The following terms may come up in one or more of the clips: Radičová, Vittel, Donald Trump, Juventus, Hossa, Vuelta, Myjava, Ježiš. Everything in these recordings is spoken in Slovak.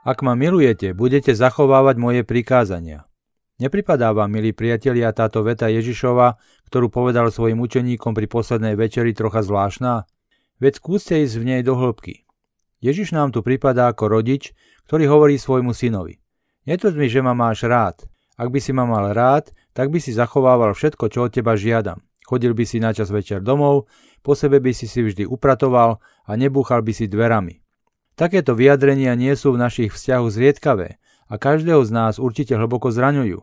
Ak ma milujete, budete zachovávať moje prikázania. Nepripadá vám, milí priatelia, táto veta Ježišova, ktorú povedal svojim učeníkom pri poslednej večeri, trocha zvláštna? Veď skúste ísť v nej do hĺbky. Ježiš nám tu pripadá ako rodič, ktorý hovorí svojmu synovi. Netvrď mi, že ma máš rád. Ak by si ma mal rád, tak by si zachovával všetko, čo od teba žiadam. Chodil by si na čas večer domov, po sebe by si si vždy upratoval a nebúchal by si dverami. Takéto vyjadrenia nie sú v našich vzťahoch zriedkavé a každého z nás určite hlboko zraňujú,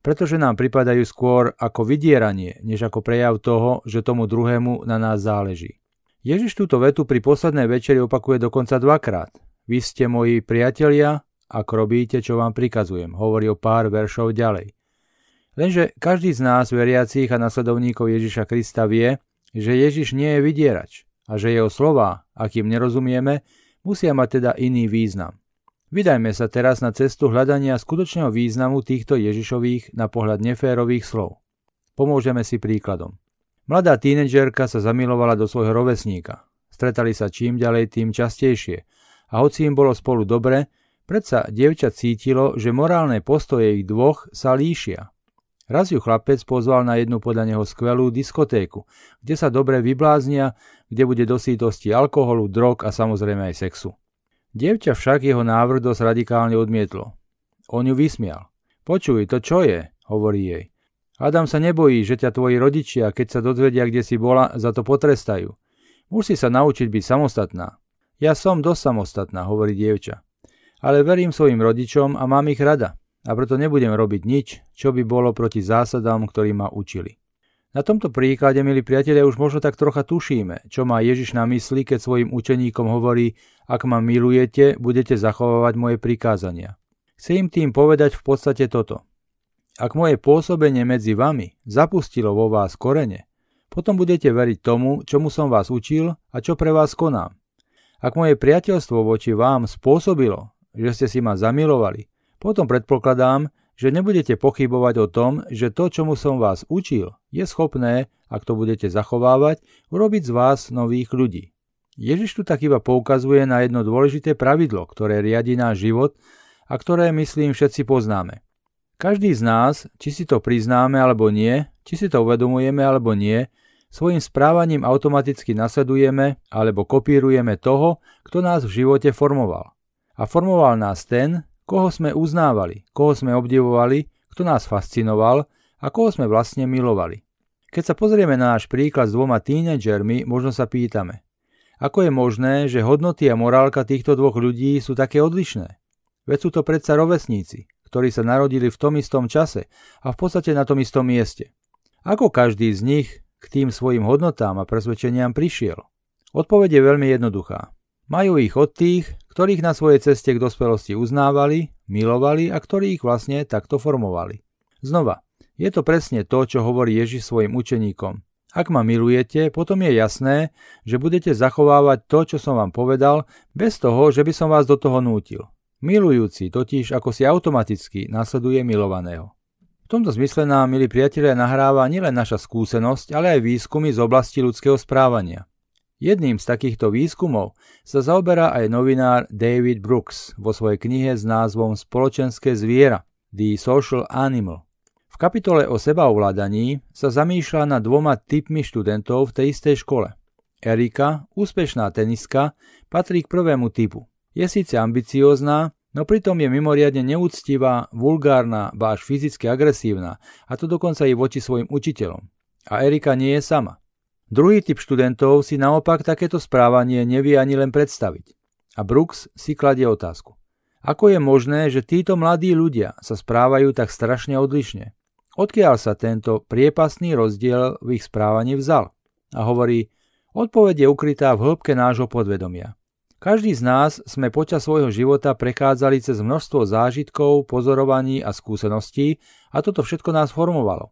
pretože nám pripadajú skôr ako vydieranie, než ako prejav toho, že tomu druhému na nás záleží. Ježiš túto vetu pri poslednej večeri opakuje dokonca dvakrát. Vy ste moji priatelia, ak robíte, čo vám prikazujem, hovorí o pár veršov ďalej. Lenže každý z nás, veriacich a nasledovníkov Ježiša Krista, vie, že Ježiš nie je vydierač a že jeho slová, akým nerozumieme, musia mať teda iný význam. Vydajme sa teraz na cestu hľadania skutočného významu týchto Ježišových na pohľad neférových slov. Pomôžeme si príkladom. Mladá tínedžerka sa zamilovala do svojho rovesníka. Stretali sa čím ďalej, tým častejšie. A hoci im bolo spolu dobre, predsa dievča cítilo, že morálne postoje ich dvoch sa líšia. Raz ju chlapec pozval na jednu podľa neho skvelú diskotéku, kde sa dobre vybláznia, kde bude do sítosti alkoholu, drog a samozrejme aj sexu. Dievča však jeho návrh dosť radikálne odmietlo. On ju vysmial. Počuj, to čo je, hovorí jej. Adam sa nebojí, že ťa tvoji rodičia, keď sa dozvedia, kde si bola, za to potrestajú. Musí sa naučiť byť samostatná. Ja som dosť samostatná, hovorí dievča. Ale verím svojim rodičom a mám ich rada. A preto nebudem robiť nič, čo by bolo proti zásadám, ktorým ma učili. Na tomto príklade, milí priatelia, už možno tak trocha tušíme, čo má Ježiš na mysli, keď svojim učeníkom hovorí: ak ma milujete, budete zachovávať moje prikázania. Chce im tým povedať v podstate toto. Ak moje pôsobenie medzi vami zapustilo vo vás korene, potom budete veriť tomu, čomu som vás učil a čo pre vás konám. Ak moje priateľstvo voči vám spôsobilo, že ste si ma zamilovali, potom predpokladám, že nebudete pochybovať o tom, že to, čomu som vás učil, je schopné, ak to budete zachovávať, urobiť z vás nových ľudí. Ježiš tu tak iba poukazuje na jedno dôležité pravidlo, ktoré riadi náš život a ktoré, myslím, všetci poznáme. Každý z nás, či si to priznáme alebo nie, či si to uvedomujeme alebo nie, svojim správaním automaticky nasledujeme alebo kopírujeme toho, kto nás v živote formoval. A formoval nás ten, koho sme uznávali, koho sme obdivovali, kto nás fascinoval a koho sme vlastne milovali. Keď sa pozrieme na náš príklad s dvoma tínedžermi, možno sa pýtame, ako je možné, že hodnoty a morálka týchto dvoch ľudí sú také odlišné? Veď sú to predsa rovesníci, ktorí sa narodili v tom istom čase a v podstate na tom istom mieste. Ako každý z nich k tým svojim hodnotám a presvedčeniam prišiel? Odpoveď je veľmi jednoduchá. Majú ich od tých, ktorých na svojej ceste k dospelosti uznávali, milovali a ktorí ich vlastne takto formovali. Znova, je to presne to, čo hovorí Ježiš svojim učeníkom. Ak ma milujete, potom je jasné, že budete zachovávať to, čo som vám povedal, bez toho, že by som vás do toho nútil. Milujúci totiž ako si automaticky nasleduje milovaného. V tomto zmysle nám, milí priatelia, nahráva nielen naša skúsenosť, ale aj výskumy z oblasti ľudského správania. Jedným z takýchto výskumov sa zaoberá aj novinár David Brooks vo svojej knihe s názvom Spoločenské zviera – The Social Animal. V kapitole o sebaovládaní sa zamýšľa nad dvoma typmi študentov v tej istej škole. Erika, úspešná teniska, patrí k prvému typu. Je síce ambiciózna, no pritom je mimoriadne neúctivá, vulgárna, ba až fyzicky agresívna, a to dokonca i voči svojim učiteľom. A Erika nie je sama. Druhý typ študentov si naopak takéto správanie nevie ani len predstaviť. A Brooks si kladie otázku. Ako je možné, že títo mladí ľudia sa správajú tak strašne odlišne? Odkiaľ sa tento priepasný rozdiel v ich správaní vzal? A hovorí, odpoveď je ukrytá v hĺbke nášho podvedomia. Každý z nás sme počas svojho života prechádzali cez množstvo zážitkov, pozorovaní a skúseností a toto všetko nás formovalo.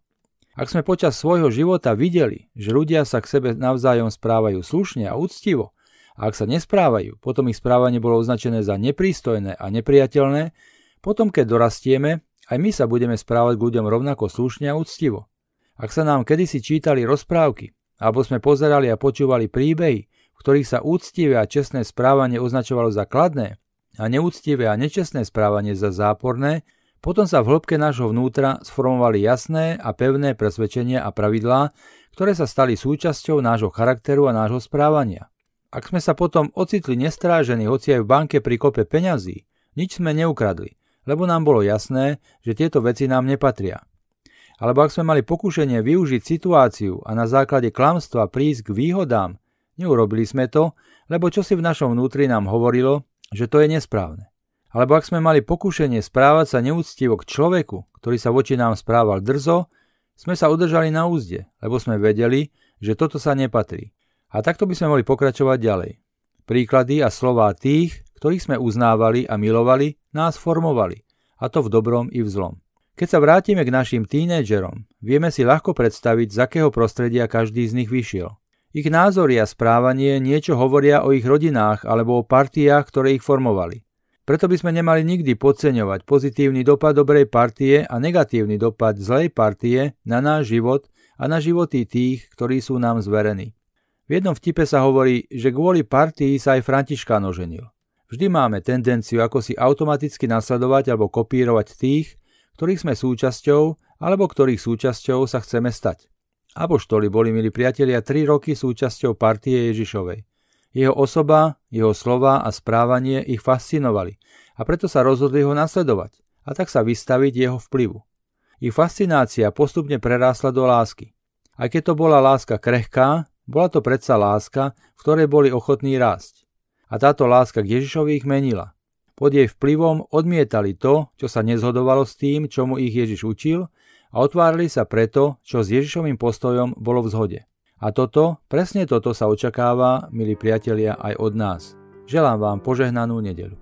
Ak sme počas svojho života videli, že ľudia sa k sebe navzájom správajú slušne a úctivo, a ak sa nesprávajú, potom ich správanie bolo označené za neprístojné a nepriateľné, potom keď dorastieme, aj my sa budeme správať k ľuďom rovnako slušne a úctivo. Ak sa nám kedysi čítali rozprávky, alebo sme pozerali a počúvali príbehy, v ktorých sa úctivé a čestné správanie označovalo za kladné, a neúctivé a nečestné správanie za záporné, potom sa v hĺbke nášho vnútra sformovali jasné a pevné presvedčenia a pravidlá, ktoré sa stali súčasťou nášho charakteru a nášho správania. Ak sme sa potom ocitli nestrážení, hoci aj v banke pri kope peňazí, nič sme neukradli, lebo nám bolo jasné, že tieto veci nám nepatria. Alebo ak sme mali pokušenie využiť situáciu a na základe klamstva prísť k výhodám, neurobili sme to, lebo čosi v našom vnútri nám hovorilo, že to je nesprávne. Alebo ak sme mali pokušenie správať sa neúctivo k človeku, ktorý sa voči nám správal drzo, sme sa udržali na úzde, lebo sme vedeli, že toto sa nepatrí. A takto by sme mohli pokračovať ďalej. Príklady a slová tých, ktorých sme uznávali a milovali, nás formovali, a to v dobrom i v zlom. Keď sa vrátime k našim tínedžerom, vieme si ľahko predstaviť, z akého prostredia každý z nich vyšiel. Ich názory a správanie niečo hovoria o ich rodinách alebo o partiách, ktoré ich formovali. Preto by sme nemali nikdy podceňovať pozitívny dopad dobrej partie a negatívny dopad zlej partie na náš život a na životy tých, ktorí sú nám zverení. V jednom vtipe sa hovorí, že kvôli partii sa aj Františkán oženil. Vždy máme tendenciu ako si automaticky nasledovať alebo kopírovať tých, ktorých sme súčasťou alebo ktorých súčasťou sa chceme stať. Apoštoli boli, milí priatelia, 3 roky súčasťou partie Ježišovej. Jeho osoba, jeho slova a správanie ich fascinovali a preto sa rozhodli ho nasledovať a tak sa vystaviť jeho vplyvu. Ich fascinácia postupne prerásla do lásky. Aj keď to bola láska krehká, bola to predsa láska, v ktorej boli ochotní rásť. A táto láska k Ježišovi ich menila. Pod jej vplyvom odmietali to, čo sa nezhodovalo s tým, čo mu ich Ježiš učil a otvárali sa preto, čo s Ježišovým postojom bolo v zhode. A toto, presne toto sa očakáva, milí priatelia, aj od nás. Želám vám požehnanú nedeľu.